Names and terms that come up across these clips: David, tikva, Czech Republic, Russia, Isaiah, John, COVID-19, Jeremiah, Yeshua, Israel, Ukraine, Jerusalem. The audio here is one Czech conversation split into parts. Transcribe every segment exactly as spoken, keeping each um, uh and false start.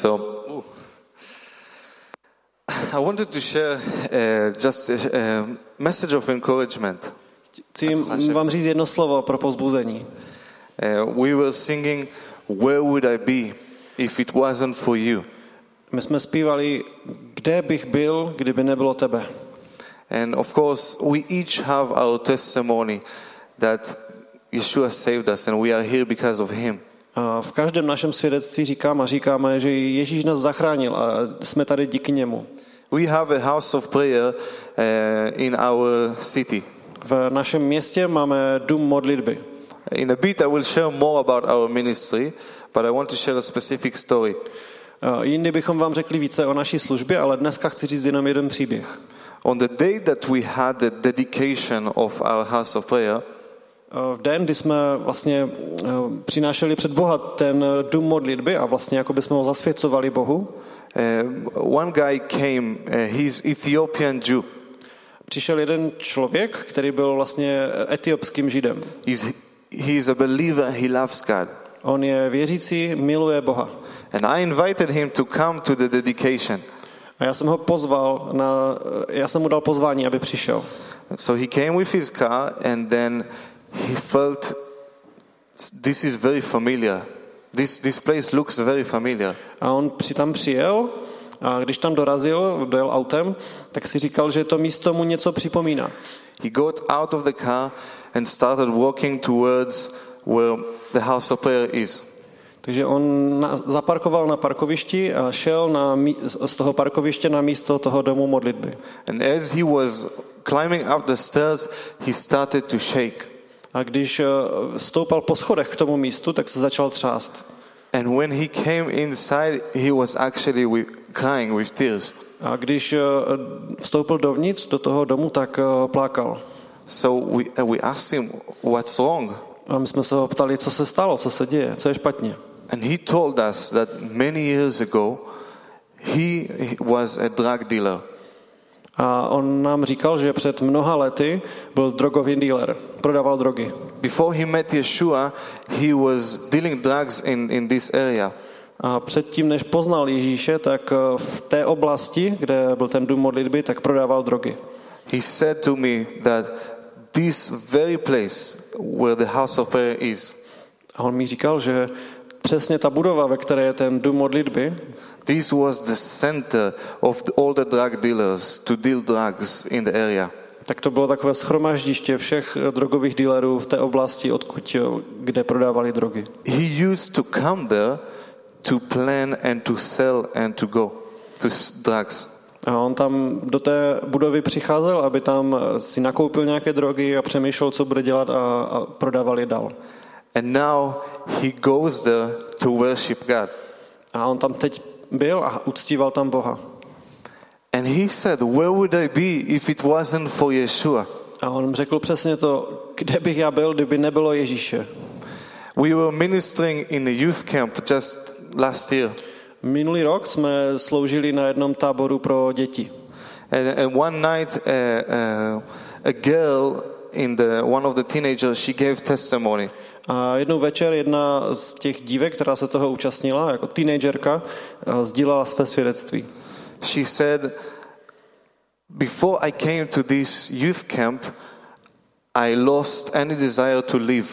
So ooh. I wanted to share uh, just a message of encouragement. Chci vám říct jedno slovo pro povzbuzení. Uh, we were singing Where would I be if it wasn't for you? My jsme zpívali, kde bych byl, kdyby nebylo tebe. And of course, we each have our testimony that Yeshua saved us and we are here because of him. A v každém našem svědectví říkám a říkáme, že Ježíš nás zachránil a jsme tady díky němu. We have a house of prayer uh, in our city. V našem městě máme dům modlitby. In a bit I will share more about our ministry, but I want to share a specific story. Uh, jindy bychom vám řekli více o naší službě, ale dneska chci říct jenom jeden příběh. On the day that we had the dedication of our house of prayer, v den, kdy jsme vlastně přinášeli před Boha ten dům modlitby a vlastně jako bychom ho zasvěcovali Bohu, uh, one guy came, uh, he's Ethiopian Jew. Přišel jeden člověk, který byl vlastně etiopským židem. He's, he's a believer, he loves God. On je věřící, miluje Boha. And I invited him to come to the dedication. A já jsem ho pozval na, já jsem mu dal pozvání, aby přišel. So he came with his car and then he felt this is very familiar. This this place looks very familiar. A on při tam přijel a když tam dorazil, dojel autem, tak si říkal, že to místo mu něco připomíná. He got out of the car and started walking towards where the house of prayer is. Takže on na, zaparkoval na parkovišti a šel na, z toho parkoviště na místo toho domu modlitby. And as he was climbing up the stairs, he started to shake. A když stoupal po schodech k tomu místu, tak se začal třást. And when he came inside, he was actually with, crying with tears. A když vstoupil dovnitř do toho domu, tak plakal. So we, we asked him, what's wrong? A my jsme se ho ptali, co se stalo, co se děje, co je špatně. And he told us that many years ago he was a drug dealer. A on nám říkal, že před mnoha lety byl drogový dealer, prodával drogy. Before he met Yeshua, he was dealing drugs in in this area. A předtím, než poznal Ježíše, tak v té oblasti, kde byl ten dům modlitby, tak prodával drogy. He said to me that this very place where the house of prayer is. A on mi říkal, že přesně ta budova, ve které je ten dům modlitby, this was the center of the, all the drug dealers to deal drugs in the area. Tak to bylo takové shromaždiště všech drogových dealerů v té oblasti, odkud kde prodávali drogy. He used to come there to plan and to sell and to go to drugs. A on tam do té budovy přicházel, aby tam si nakoupil nějaké drogy a přemýšlel, co bude dělat a, a prodával je dál. And now he goes there to worship God. A on tam teď byl a uctíval tam Boha. And he said, where would I be if it wasn't for Yeshua? A on řekl přesně to, kde bych já byl, kdyby nebylo Ježíše. We were ministering in a youth camp just last year. Minulý rok jsme sloužili na jednom táboru pro děti. And, and one night uh, uh, a girl in the one of the teenagers she gave testimony. A jednou večer jedna z těch dívek, která se toho účastnila, jako teenagerka, sdílela své svědectví. She said, before I came to this youth camp, I lost any desire to live.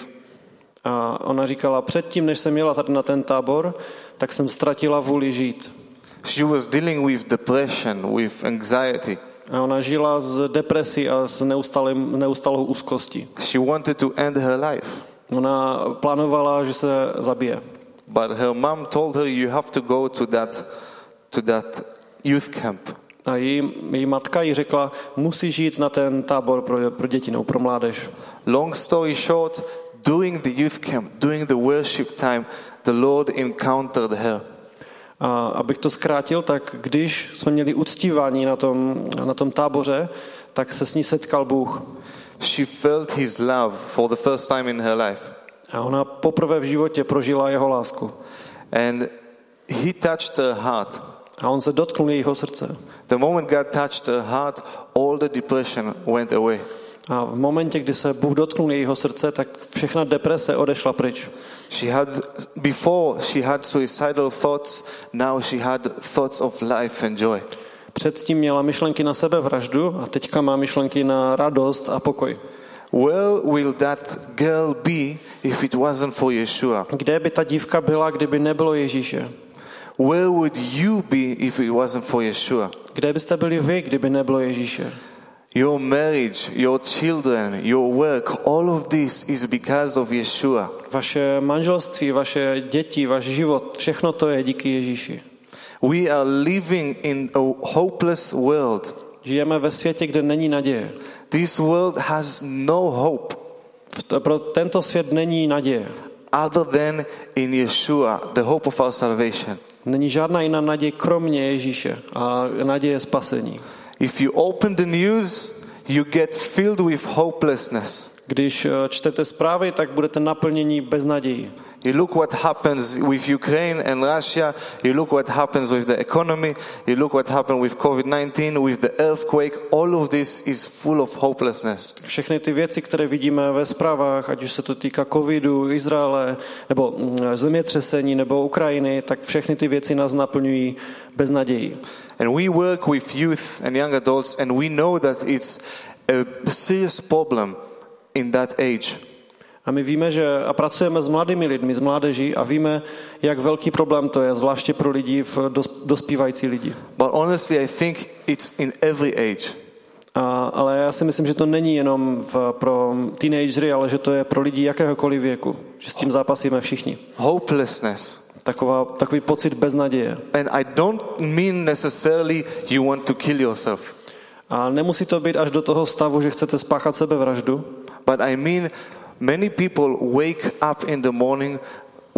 A ona říkala, předtím, než jsem jela tady na ten tábor, tak jsem ztratila vůli žít. She was dealing with depression, with anxiety. A ona žila s depresí a s neustálým, neustálou úzkostí. She wanted to end her life. Ona plánovala, že se zabije. But her mom told her you have to go to that to that youth camp. A její, její matka jí řekla, musíš jít na ten tábor pro pro děti, no, pro mládež. Long story short, during the youth camp, during the worship time, the Lord encountered her. A abych to zkrátil, tak když jsme měli uctívání na tom na tom táboře, tak se s ní setkal Bůh. She felt his love for the first time in her life. A ona poprvé v životě prožila jeho lásku. And he touched her heart. A on se dotknul jejího srdce. The moment God touched her heart, all the depression went away. A v momentě, kdy se Bůh dotknul jejího srdce, tak všechna deprese odešla pryč. She had before she had suicidal thoughts, now she had thoughts of life and joy. Předtím měla myšlenky na sebevraždu a teďka má myšlenky na radost a pokoj. Where will that girl be if it wasn't for Yeshua? Kde by ta dívka byla, kdyby nebylo Ježíše? Where would you be if it wasn't for Yeshua? Kde byste byli vy, kdyby nebylo Ježíše? Your marriage, your children, your work, all of this is because of Yeshua. Vaše manželství, vaše děti, váš život, všechno to je díky Ježíši. We are living in a hopeless world. Žijeme ve světě, kde není naděje. This world has no hope. Pro tento svět není naděje. Other than in Yeshua, the hope of our salvation. Není žádná jiná naděje kromě Ježíše a naděje spasení. If you open the news, you get filled with hopelessness. Když čtete zprávy, tak budete naplněni beznadějí. You look what happens with Ukraine and Russia, you look what happens with the economy, you look what happened with covid nineteen, with the earthquake, all of this is full of hopelessness. Všechny ty věci, které vidíme ve zprávách, ať už se to týká covidu, Izraele, nebo zemětřesení, nebo Ukrajiny, tak všechny ty věci nás naplňují beznadějí. And we work with youth and young adults and we know that it's a serious problem in that age. A my víme, že a pracujeme s mladými lidmi, s mládeží a víme, jak velký problém to je, zvláště pro lidi v dospívající lidi. But honestly, I think it's in every age. A, ale já si myslím, že to není jenom v, pro teenagery, ale že to je pro lidi jakéhokoliv věku, že s tím zápasíme všichni. Hopelessness. Taková, takový pocit beznaděje. And I don't mean necessarily you want to kill yourself. A nemusí to být až do toho stavu, že chcete spáchat sebevraždu. But I mean many people wake up in the morning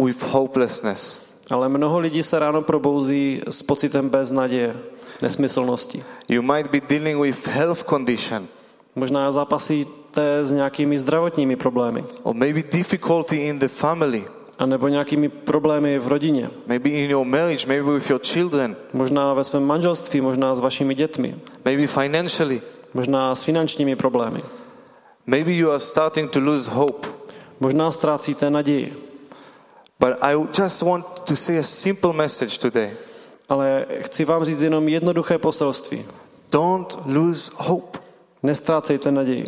with hopelessness. Ale mnoho lidí se ráno probouzí s pocitem beznaděje, nesmyslnosti. You might be dealing with health condition. Možná zápasíte s nějakými zdravotními problémy. Or maybe difficulty in the family. A nebo nějakými problémy v rodině. Maybe in your marriage, maybe with your children. Možná ve svém manželství, možná s vašimi dětmi. Maybe financially. Možná s finančními problémy. Maybe you are starting to lose hope. Možná ztrácíte naději. But I just want to say a simple message today. Ale chci vám říct jenom jednoduché poselství. Don't lose hope. Neztrácejte naději.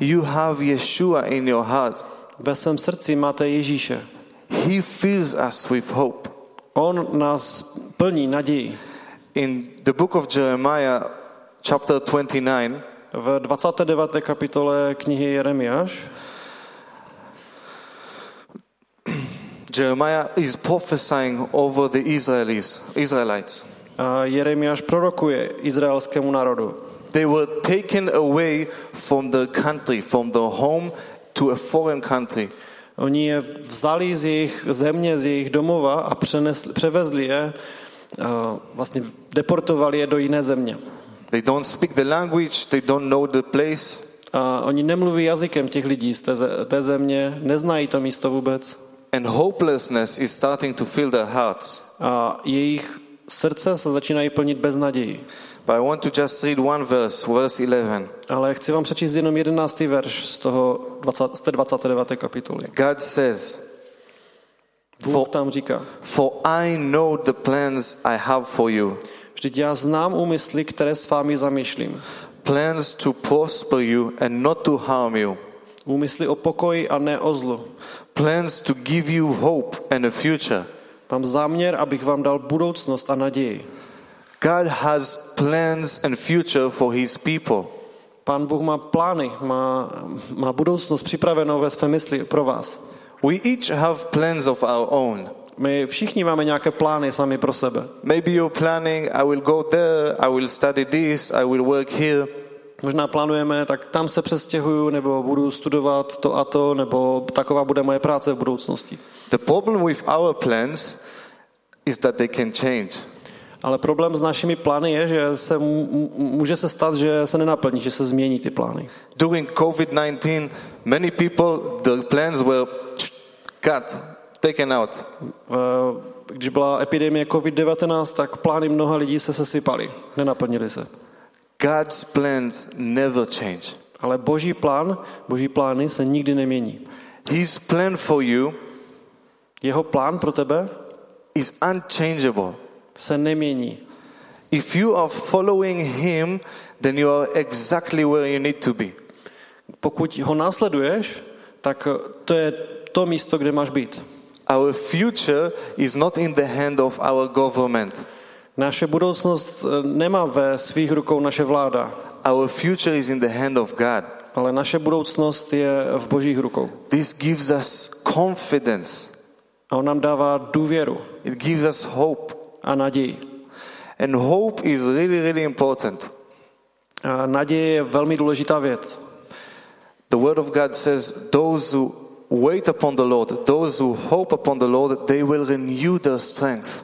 You have Yeshua in your heart. Ve svém srdci máte Ježíše. He fills us with hope. On nás plní naději. In the book of Jeremiah, chapter twenty-nine, v dvacáté deváté kapitole knihy Jeremiáš, Jeremiah is prophesying over the Israelis, Israelites. A Jeremiáš prorokuje izraelskému národu. They were taken away from their country, from their home to a foreign country. Oni je vzali z jejich země, z jejich domova a přenesli, převezli je, vlastně deportovali je do jiné země. They don't speak the language, they don't know the place. A oni nemluví jazykem těch lidí z té, té země, neznají to místo vůbec. And hopelessness is starting to fill their hearts. A jejich srdce se začínají plnit beznaději. But I want to just read one verse, verse eleven. Ale chci vám přečíst jenom jedenáctý verš z toho dvacáté deváté kapitoly. God says, Bůh tam říká, for I know the plans I have for you. Vždyť já znám úmysly, které s vámi zamýšlím. Plans to prosper you and not to harm you. Úmysly o pokoji a ne o zlu. Plans to give you hope and a future. Mám záměr, abych vám dal budoucnost a naději. God has plans and future for his people. Pán Bůh má plány, má, má budoucnost připravenou ve své mysli pro vás. We each have plans of our own. My všichni máme nějaké plány sami pro sebe. Maybe you're planning, I will go there, I will study this, I will work here. Možná plánujeme, tak tam se přestěhuju, nebo budu studovat to a to, nebo taková bude moje práce v budoucnosti. The problem with our plans is that they can change. Ale problém s našimi plány je, že se může se stát, že se nenaplní, že se změní ty plány. During covid nineteen, many people the plans were cut, taken out. Když byla epidemie covid devatenáct, tak plány mnoha lidí se sesypaly, nenaplnily se. God's plans never change. Ale Boží plán, Boží plány se nikdy nemění. His plan for you Jeho plán pro tebe is unchangeable. Se nemění. If you are following him, then you are exactly where you need to be. Pokud ho následuješ, tak to je to místo, kde máš být. Our future is not in the hand of our government. Naše budoucnost nemá ve svých rukou naše vláda. Our future is in the hand of God. Ale naše budoucnost je v Božích rukou. This gives us confidence. A on nám dává důvěru. It gives us hope. A naději. And hope is really, really important. A naděje je velmi důležitá věc. The word of God says, those who wait upon the Lord, those who hope upon the Lord, they will renew their strength.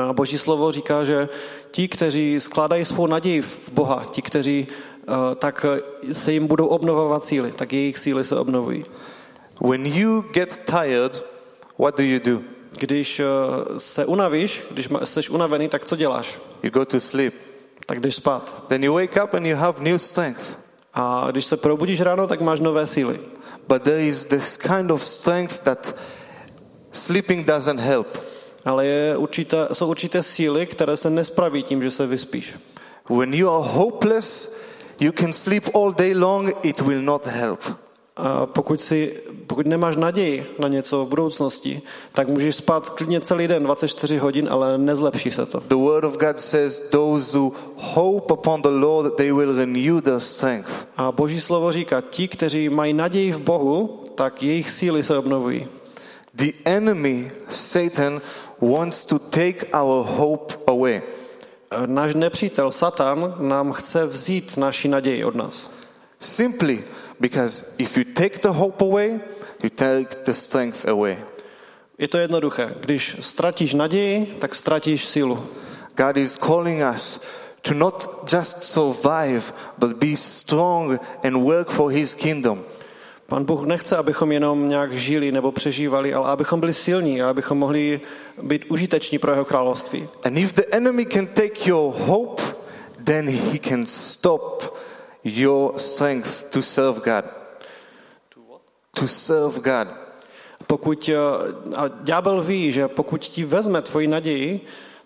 A Boží slovo říká, že ti, kteří skládají svou naději v Boha, ti, kteří uh, tak se jim budou obnovovat síly, tak jejich síly se obnovují. When you get tired, what do you do? Když uh, se unavíš, když seš unavený, tak co děláš? You go to sleep. Tak jdeš spát. Then you wake up and you have new strength. A když se probudíš ráno, tak máš nové síly. But there is this kind of strength that sleeping doesn't help. Ale je určité, jsou určité síly, které se nespraví tím, že se vyspíš. When you are hopeless, you can sleep all day long, it will not help. A pokud si, pokud nemáš naději na něco v budoucnosti, tak můžeš spát klidně celý den, dvacet čtyři hodin, ale nezlepší se to. The word of God says, those who hope upon the Lord, they will renew their strength. A Boží slovo říká, ti, kteří mají naději v Bohu, tak jejich síly se obnovují. The enemy, Satan, wants to take our hope away. Náš nepřítel Satan nám chce vzít naši naději od nás. Simply because if you take the hope away, you take the strength away. Je to jednoduché. Když ztratíš naději, tak ztratíš sílu. God is calling us to not just survive, but be strong and work for his kingdom. Pan Bůh nechce, abychom jenom nějak žili nebo přežívali, ale abychom byli silní a abychom mohli být užiteční pro jeho království. And if the enemy can take your hope, then he can stop your strength to serve God. To what? To serve God. Pokud a ďábel ví, že pokud ti vezme tvoji naději,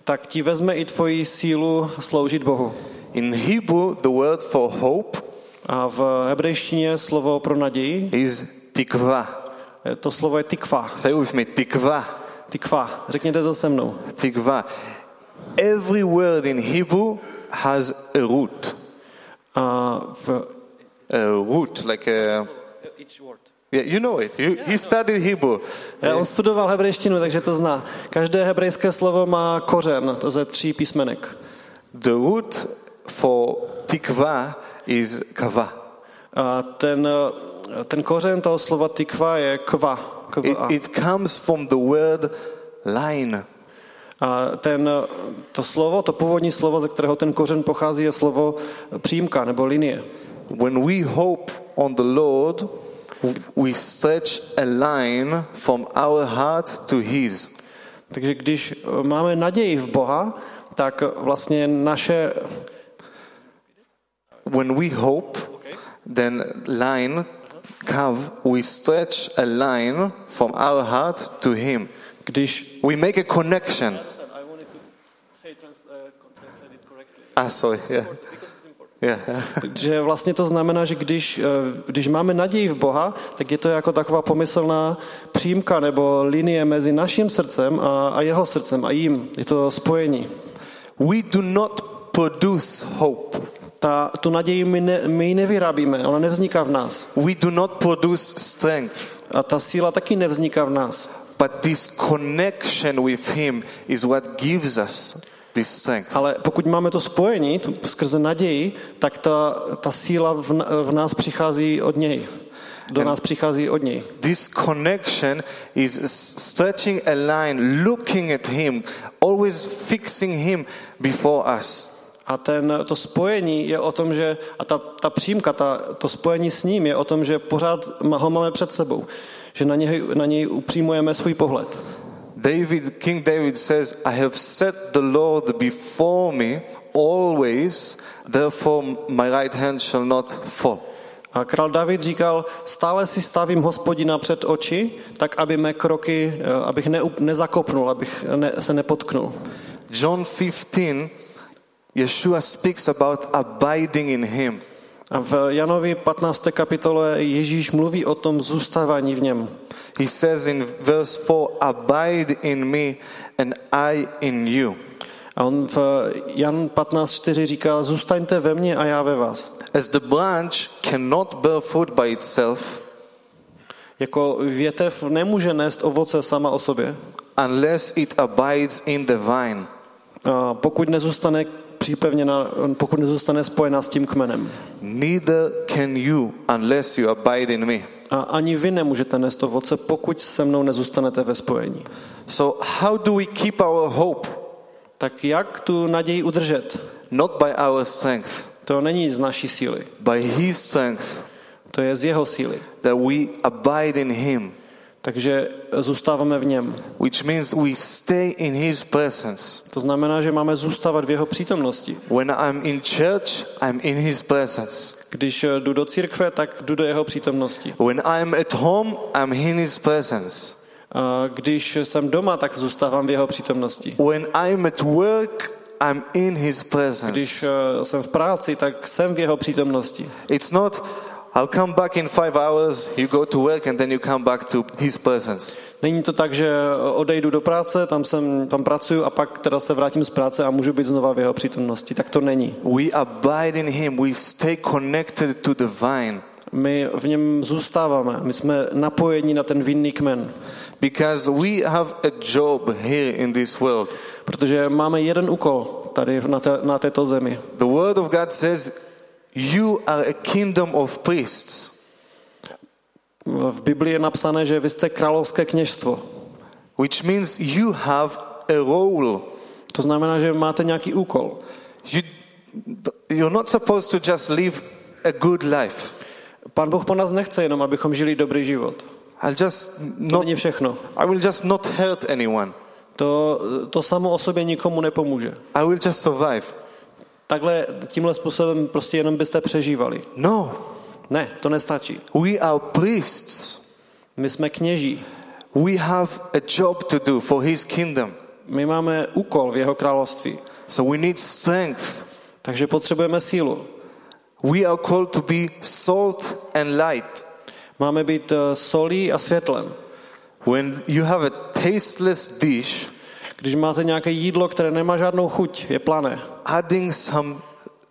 tak ti vezme i tvoji sílu sloužit Bohu. In Hebrew the word for hope, a v hebrejštině slovo pro naději is tikva. To slovo je tikva. Say with me, tikva. Tikva. Řekněte to se mnou. Tikva. Every word in Hebrew has a root. A v a root like a each word. Yeah, you know it. You, yeah, he studied Hebrew. Yeah, on studoval hebrejštinu, takže to zná. Každé hebrejské slovo má kořen, to ze tří písmenek. The root for tikva is kava. A ten, ten kořen toho slova tikva je kva. kva. It, it comes from the word line. A ten, to slovo, to původní slovo, ze kterého ten kořen pochází, je slovo přímka nebo linie. When we hope on the Lord, we stretch a line from our heart to his. Takže když máme naději v Boha, tak vlastně naše... When we hope, okay. Then line, curve, we stretch a line from our heart to him. Když we make a connection. I wanted to say trans, uh, translate it correctly. Ah, sorry. Yeah. Yeah. Takže vlastně to znamená, že když, když máme naději v Boha, tak je to jako taková pomyslná přímka nebo linie mezi naším srdcem a, a jeho srdcem a jím. Je to spojení. We do not produce hope. Ta, tu naději my, ne, my ji nevyrábíme, ona nevzniká v nás. We do not produce strength. A ta síla taky nevzniká v nás. But this connection with him is what gives us this strength. Ale pokud máme to spojení tu, skrze naději, tak ta, ta síla v, v nás přichází od něj. Do And nás přichází od něj. This connection is stretching a line, looking at him, always fixing him before us. A ten, to spojení je o tom, že, a ta, ta přímka, ta, to spojení s ním je o tom, že pořád ho máme před sebou, že na něj, na něj upřímujeme svůj pohled. David, King David says, I have set the Lord before me always, therefore my right hand shall not fall. A král David říkal, stále si stavím Hospodina před oči, tak aby mé kroky, abych ne, nezakopnul, abych ne, se nepotknul. John fifteen, Yeshua speaks about abiding in him. A v Janovi patnácté kapitole Ježíš mluví o tom zůstávání v něm. He says in verse four, abide in me and I in you. A on v Jan patnáct čtyři říká, zůstaňte ve mně a já ve vás. As the branch cannot bear fruit by itself, jako větev nemůže nést ovoce sama o sobě, unless it abides in the vine. A pokud nezůstane připevněna, pokud nezůstane spojená s tím kmenem. Neither can you unless you abide in me. A ani vy nemůžete nést ovoce, pokud se mnou nezůstanete ve spojení. So how do we keep our hope? Tak jak tu naději udržet? Not by our strength. To není z naší síly. By his strength. To je z jeho síly. That we abide in him. Takže zůstáváme v něm. Which means we stay in his presence. To znamená, že máme zůstávat v jeho přítomnosti. When I'm in church, I'm in his presence. Když jdu do církve, tak jdu do jeho přítomnosti. When I'm at home, I'm in his presence. A když jsem doma, tak zůstávám v jeho přítomnosti. When I'm at work, I'm in his presence. Když jsem v práci, tak jsem v jeho přítomnosti. It's not I'll come back in five hours, you go to work and then you come back to his presence. Není to tak, že odejdu do práce, tam jsem, tam pracuju a pak teda se vrátím z práce a můžu být znova v jeho přítomnosti. Tak to není. We abide in him, we stay connected to the vine. My v něm zůstáváme, my jsme napojeni na ten vinný kmen. Because we have a job here in this world. Protože máme jeden úkol tady na, te, na této zemi. The word of God says you are a kingdom of priests. V Biblii je napsané, že vy jste královské kněžstvo. Which means you have a role. To znamená, že máte nějaký úkol. You, you're not supposed to just live a good life. Pán Bůh po nás nechce jenom, abychom žili dobrý život. I'll just not, to není všechno. I will just not hurt anyone. To, to samo o sobě nikomu nepomůže. I will just survive. Takhle, tímhle způsobem prostě jenom byste přežívali. No. Ne, to nestačí. We are priests. My jsme kněží. We have a job to do for his kingdom. My máme úkol v jeho království. So we need strength. Takže potřebujeme sílu. We are called to be salt and light. Máme být solí a světlem. When you have a tasteless dish, když máte nějaké jídlo, které nemá žádnou chuť, je plané. Adding some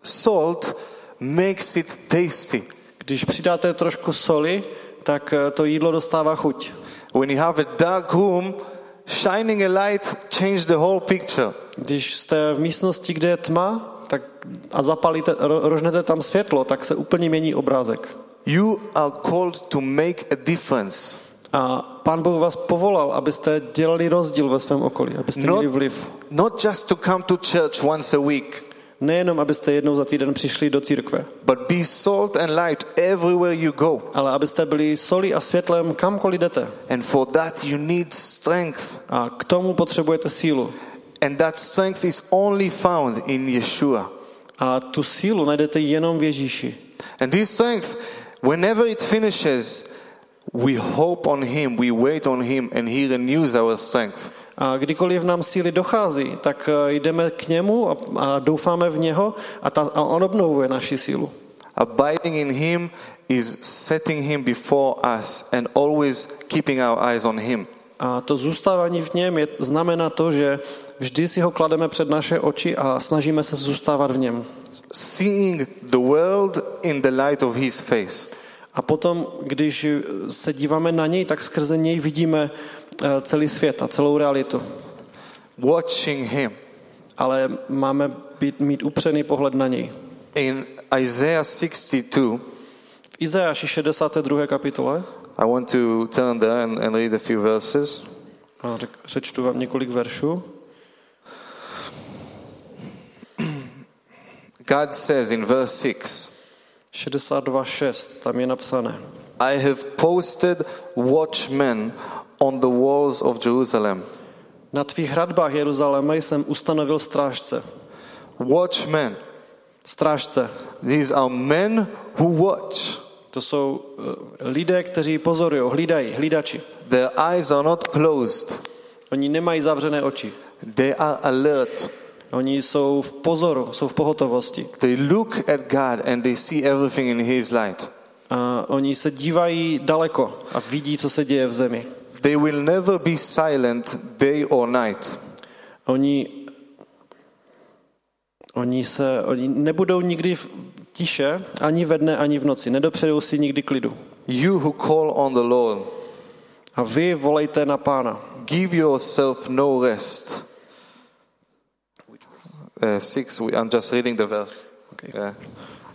salt makes it tasty. Když přidáte trošku soli, tak to jídlo dostává chuť. When you have a dark room, shining a light changes the whole picture. Když jste v místnosti, kde je tma, tak a zapalíte, rožnete tam světlo, tak se úplně mění obrázek. You are called to make a difference. A Pán Bůh vás povolal, abyste dělali rozdíl ve svém okolí, abyste měli vliv. Not just to come to church once a week. Nejenom abyste jednou za týden přišli do církve. But be salt and light everywhere you go. Ale abyste byli solí a světlem kamkoliv jdete. And for that you need strength. A k tomu potřebujete sílu. And that strength is only found in Yeshua. A tu sílu najdete jenom v Ježíši. And this strength, whenever it finishes, we hope on him, we wait on him and he renews our strength. A kdykoliv nám síly dochází, tak jdeme k němu a, a doufáme v něho a, ta, a on obnovuje naši sílu. Abiding in him is setting him before us and always keeping our eyes on him. A to zůstávání v něm je, znamená to, že vždy si ho klademe před naše oči a snažíme se zůstávat v něm. Seeing the world in the light of his face. A potom, když se díváme na něj, tak skrze něj vidíme celý svět a celou realitu. Watching him. Ale máme být, mít upřený pohled na něj. In Isaiah šedesát dva, v Izajáši šedesát dva kapitole, I want to turn there and, and read a few verses. A řek, řečtu vám několik veršů. God says in verse six, šedesát dva šest, tam je napsané. I have posted watchmen on the walls of Jerusalem. Na tvých hradbách Jeruzaléma jsem ustanovil strážce. Watchmen. Strážce. These are men who watch. To jsou lidé, kteří pozorují, hlídají, hlídači. Their eyes are not closed. Oni nemají zavřené oči. They are alert. Oni jsou v pozoru, jsou v pohotovosti. They look at God and they see everything in his light. A oni se dívají daleko a vidí, co se děje v zemi. They will never be silent day or night. Oni oni se oni nebudou nikdy v tiše, ani ve dne, ani v noci. Nedopředou si nikdy klidu. You who call on the Lord. A vy volejte na Pána. Give yourself no rest. Uh, six, I'm just reading the verse. Okay. Yeah.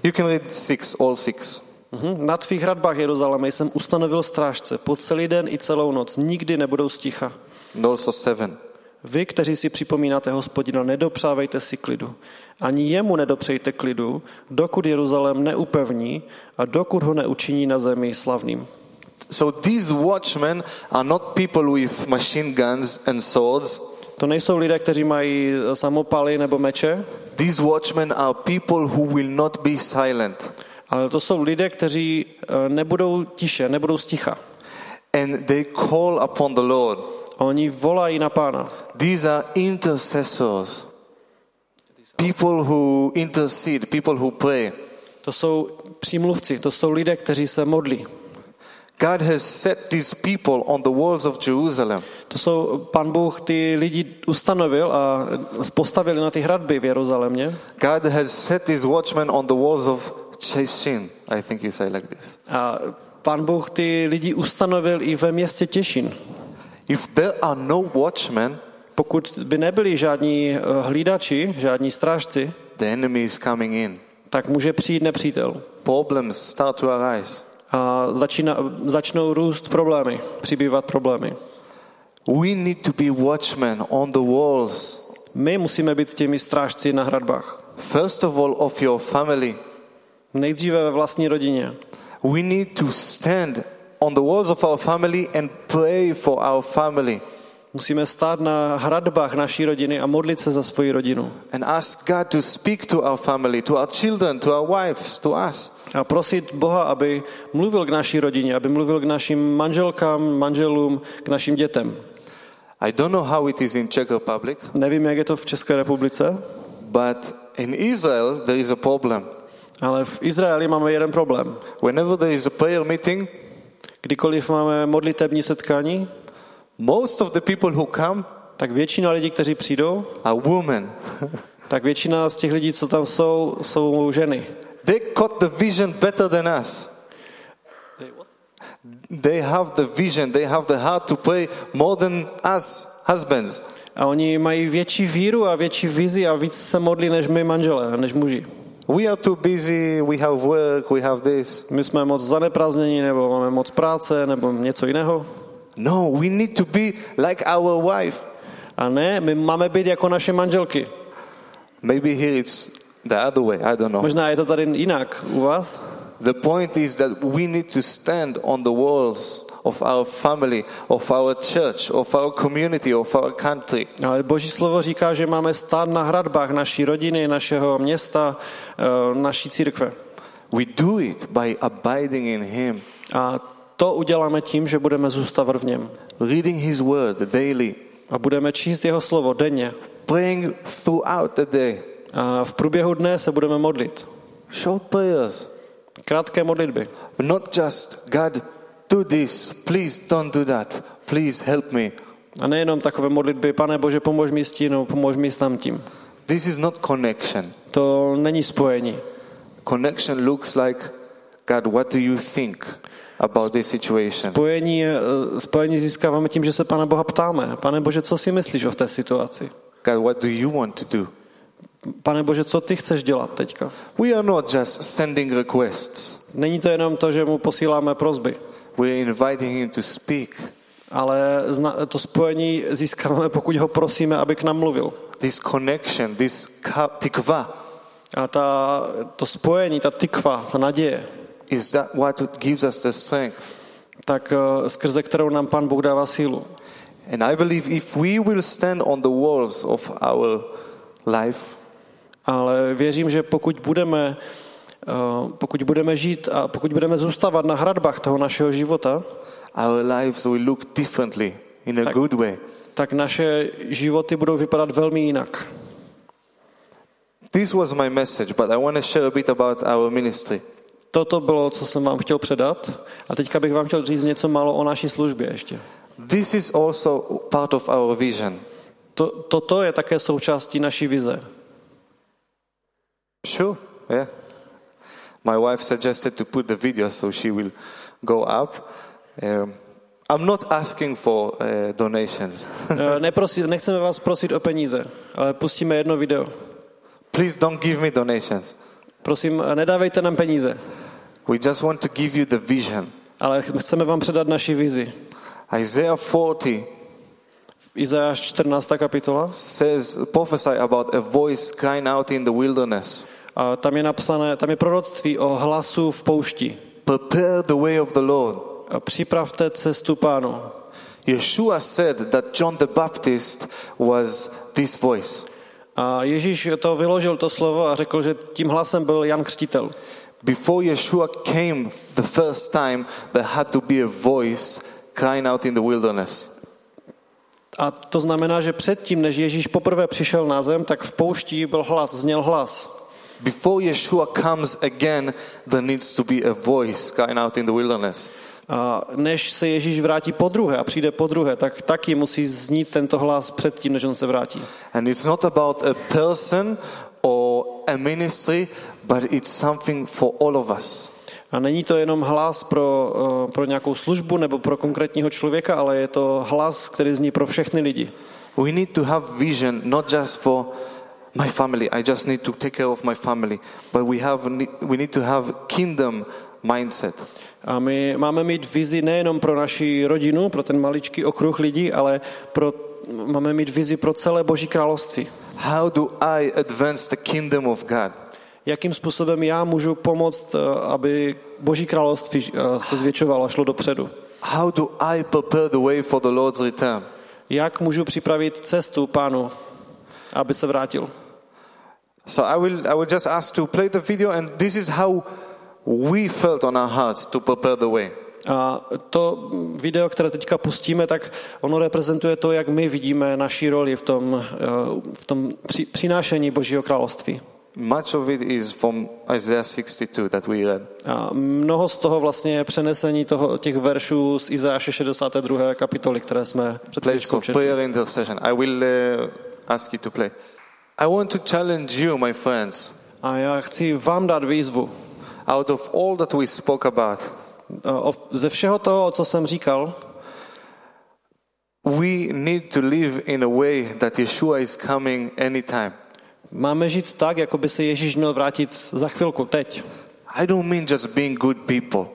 You can read six, all six. Uh-huh. Na tvých hradbách, Jeruzaléme, jsem ustanovil strážce. Po celý den i celou noc. Nikdy nebudou sticha. And also seven. Vy, kteří si připomínáte Hospodina, nedopřávejte si klidu. Ani jemu nedopřejte klidu, dokud Jeruzalém neupevní a dokud ho neučiní na zemi slavným. So these watchmen are not people with machine guns and swords. To nejsou lidé, kteří mají samopaly nebo meče. These watchmen are people who will not be silent. Ale to jsou lidé, kteří nebudou tiše, nebudou sticha. And they call upon the Lord. Oni volají na Pána. These are intercessors. People who intercede, people who pray. To jsou přímluvci, to jsou lidé, kteří se modlí. God has set these people on the walls of Jerusalem. To jsou, Pán Bůh ty lidi ustanovil a postavil na ty hradby v Jeruzalémě. God has set these watchmen on the walls of Chesín. I think you say like this. A Pán Bůh ty lidi ustanovil i ve městě Češín. If there are no watchmen, pokud by nebyli žádní hlídači, žádní strážci, the enemy is coming in. Tak může přijít nepřítel. Problems start to arise. A začína, začnou růst problémy, přibývat problémy. We need to be watchmen on the walls. My musíme být těmi strážci na hradbách. First of all of your family. Nejdříve ve vlastní rodině. We need to stand on the walls of our family and pray for our family. Musíme stát na hradbách naší rodiny a modlit se za svoji rodinu. And ask God to speak to our family, to our children, to our wives, to us. A prosit Boha, aby mluvil k naší rodině, aby mluvil k našim manželkám, manželům, k našim dětem. I don't know how it is in Czech Republic. Nevím, jak je to v České republice. But in Israel there is a problem. Ale v Izraeli máme jeden problém. Whenever there is a prayer meeting, kdykoliv máme modlitební setkání, most of the people who come, tak většina lidí, kteří přijdou, are women. Tak většina z těch lidí, co tam jsou, jsou ženy. They got the vision better than us. They what? They have the vision, they have the heart to pray more than us husbands. A oni mají větší víru a větší vizi a víc se modlí než my manželé, než muži. We are too busy, we have work, we have this. My jsme moc zaneprázdnění, nebo máme moc práce, nebo něco jiného. No, we need to be like our wife. A ne, my máme být jako naše manželky. Maybe here it's the other way, I don't know. Možná je to tady jinak u vás. The point is that we need to stand on the walls of our family, of our church, of our community, of our country. Ale Boží slovo říká, že máme stát na hradbách naší rodiny, našeho města, naší církve. We do it by abiding in him. A to uděláme tím, že budeme zůstávat v něm. Reading his word daily. A budeme číst jeho slovo denně. Praying throughout the day. A v průběhu dne se budeme modlit. Short prayers. Krátké modlitby. Not just God do this, please don't do that. Please help me. A nejenom takové modlitby, Pane Bože, pomož mi s tím, pomož mi s tamtím. This is not connection. To není spojení. Connection looks like God, what do you think about this situation? Spojení, spojení získáváme tím, že se Pana Boha ptáme. Pane Bože, co si myslíš o té situaci? God, what do you want to do? Pane Bože, co ty chceš dělat teďka? We are not just sending requests. Není to jenom to, že mu posíláme prosby. We are inviting him to speak. Ale to spojení získáváme, pokud ho prosíme, aby k nám mluvil. This connection, this tikva. A ta, to spojení, ta tikva, ta naděje. Is that what gives us the strength? Tak uh, skrze kterou nám Pán Bůh dává sílu. And I believe if we will stand on the walls of our life, ale věřím, že pokud budeme Pokud budeme žít a pokud budeme zůstávat na hradbách toho našeho života, our lives will look differently in a tak, good way. Tak naše životy budou vypadat velmi jinak. This was my message, but I want to share a bit about our ministry. Toto bylo, co jsem vám chtěl předat, a teďka bych vám chtěl říct něco málo o naší službě ještě. This is also part of our vision. To, toto je také součástí naší vize. Sure, yeah. My wife suggested to put the video, so she will go up. Um, I'm not asking for uh, donations. Neprosi, nechceme vás prosit o peníze, ale pustíme jedno video. Please don't give me donations. Prosím, nedávejte nám peníze. We just want to give you the vision. Ale chceme vám předat naši vizi. Isaiah čtyřicet. Izajáš čtrnáctá kapitola says prophesy about a voice crying out in the wilderness. A tam je napsané, tam je proroctví o hlasu v poušti. Prepare the way of the Lord. A připravte cestu Pánu. Yeshua said that John the Baptist was this voice. A Ježíš to vyložil to slovo a řekl, že tím hlasem byl Jan Křtitel. Before Yeshua came the first time, there had to be a voice crying out in the wilderness. A to znamená, že předtím, než Ježíš poprvé přišel na zem, tak v poušti byl hlas, zněl hlas. Before Yeshua comes again, there needs to be a voice crying out in the wilderness. A než se Ježíš vrátí podruhé a přijde podruhé, tak taky musí znít tento hlas předtím, než on se vrátí. And it's not about a person or a ministry, but it's something for all of us. A není to jenom hlas pro, pro nějakou službu nebo pro konkrétního člověka, ale je to hlas, který zní pro všechny lidi. We need to have vision, not just for my family. I just need to take care of my family. But we have, we need to have kingdom mindset. A my máme mít vizi nejenom pro naši rodinu, pro ten maličký okruh lidí, ale pro, máme mít vizi pro celé Boží království. How do I advance the kingdom of God? Jakým způsobem já můžu pomoct, aby Boží království se zvětšovalo a šlo dopředu? How do I prepare the way for the Lord's return? Jak můžu připravit cestu Pánu, aby se vrátil? So I will I will just ask to play the video, and this is how we felt on our hearts to prepare the way. A to video, které teďka pustíme, tak ono reprezentuje to, jak my vidíme naši roli v tom v tom přinášení Božího království. Much of it is from Isaiah sixty-two that we read. A mnoho z toho vlastně je přenesení toho těch veršů z Izajáše šedesát dva kapitoly, které jsme před chvílí četli. I will uh, ask you to play. I want to challenge you, my friends. A já chci vám dát výzvu. Out of all that we spoke about, uh, ze všeho toho, co jsem říkal, we need to live in a way that Yeshua is coming anytime. Máme žít tak, jako by se Ježíš měl vrátit za chvilku, teď. I don't mean just being good people.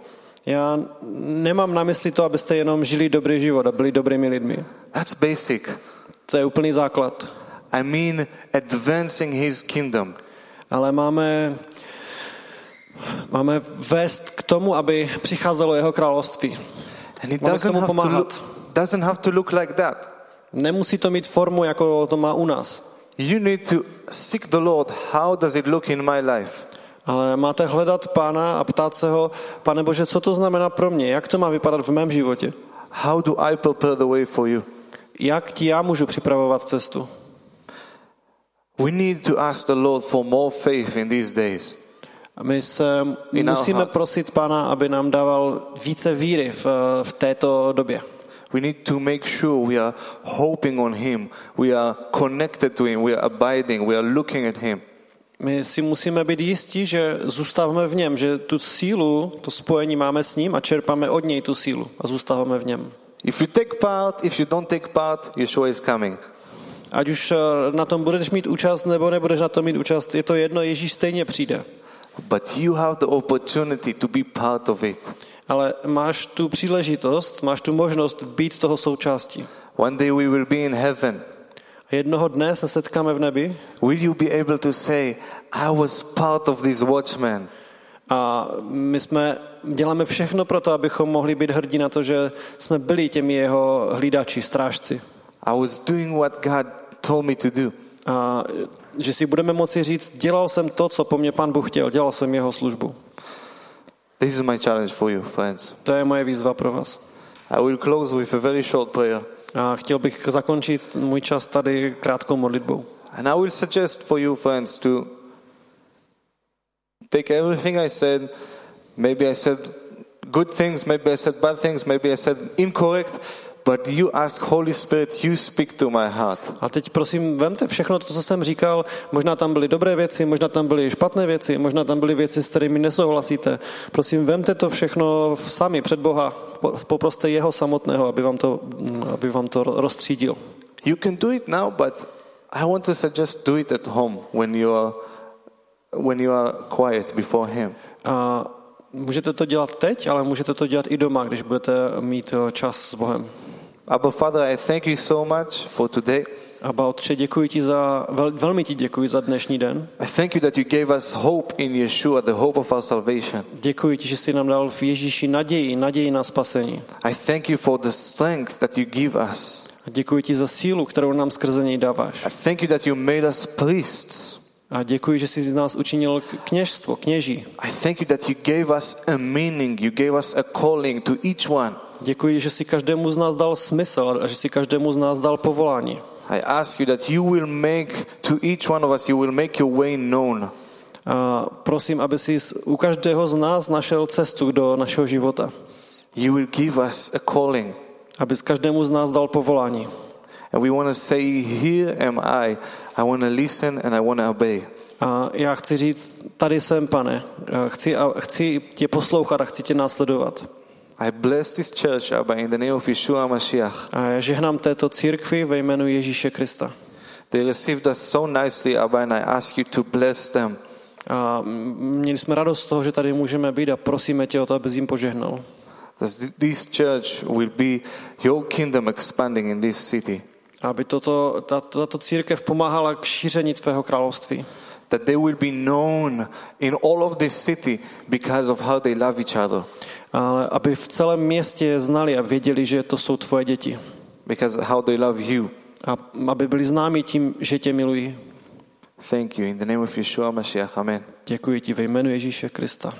Já nemám na mysli to, abyste jenom žili dobrý život a byli dobrými lidmi. That's basic. To je úplný základ. I mean advancing his kingdom. Ale máme máme vést k tomu, aby přicházelo jeho království. And it doesn't have, to look, doesn't have to look like that. Nemusí to mít formu, jako to má u nás. You need to seek the Lord. How does it look in my life? Ale máte hledat Pána a ptát se ho, Pane Bože, co to znamená pro mě? Jak to má vypadat v mém životě? How do I prepare the way for you? Jak ti já můžu připravovat cestu? We need to ask the Lord for more faith in these days. A my se musíme prosit Pána, aby nám dával více víry v, v této době. We need to make sure we are hoping on him, we are connected to him, we are abiding, we are looking at him. My si musíme být jistí, že zůstáváme v něm, že tu sílu, to spojení máme s ním a čerpáme od něj tu sílu a zůstáváme v něm. If you take part, if you don't take part, Yeshua is coming. Ať už na tom budeš mít účast nebo nebudeš na tom mít účast, je to jedno, Ježíš stejně přijde. But you have the opportunity to be part of it. Ale máš tu příležitost, máš tu možnost být toho součástí. One day we will be in heaven. Jednoho dne se setkáme v nebi. Will you be able to say, I was part of this watchman? A my jsme děláme všechno pro to, abychom mohli být hrdí na to, že jsme byli těmi jeho hlídači, strážci. I was doing what God told me to do. a že si budeme moci říct, dělal jsem to, co po mně Pán Bůh chtěl, dělal jsem jeho službu. This is my challenge for you, friends. To je moje výzva pro vás. I will close with a very short prayer. A chtěl bych zakončit můj čas tady krátkou modlitbou. And I will suggest for you, friends, to take everything I said. Maybe I said good things, maybe I said bad things, maybe I said incorrect. But you ask Holy Spirit, you speak to my heart. A teď prosím, vemte všechno to, co jsem říkal. Možná tam byly dobré věci, možná tam byly špatné věci, možná tam byly věci, s kterými nesouhlasíte. Prosím, vemte to všechno sami před Boha. Poproste jeho samotného, aby vám to, aby vám to rozstřídil. You can do it now, but I want to suggest do it at home when you are when you are quiet before him. A můžete to dělat teď, ale můžete to dělat i doma, když budete mít čas s Bohem. Abba Father, I thank you so much for today. Abba Otče, děkuji ti za vel, velmi ti děkuji za dnešní den. I thank you that you gave us hope in Yeshua, the hope of our salvation. Děkuji ti, že jsi nám dal v Ježíši naději, naději na spasení. I thank you for the strength that you give us. Děkuji ti za sílu, kterou nám skrze něj dáváš. I thank you that you made us priests. A děkuji, že jsi z nás učinil kněžstvo, kněží. I thank you that you gave us a meaning, you gave us a calling to each one. Děkuji, že si každému z nás dal smysl a že si každému z nás dal povolání. I ask you that you will make to each one of us, you will make your way known. A prosím, aby si u každého z nás našel cestu do našeho života. You will give us a calling. Aby si každému z nás dal povolání. And we want to say, here am I. I want to listen and I want to obey. A já chci říct, tady jsem, Pane. Chci, a chci tě poslouchat a chci tě následovat. I bless this church, Abba, in the name of Yeshua Mashiach. A já žehnám této církvi ve jménu Ježíše Krista. They received us so nicely, Abba, and I ask you to bless them. A měli jsme radost z toho, že tady můžeme být a prosíme tě o to, abys jim požehnal. This church will be your kingdom expanding in this city. Aby toto, tato církev pomáhala k šíření tvého království. That they will be known in all of this city because of how they love each other. Ale aby v celém městě znali a věděli, že to jsou tvoje děti. Because how they love you. A aby byli známi tím, že tě milují. Thank you in the name of Yeshua Mashiach. Amen. Děkuji ti ve jménu Ježíše Krista.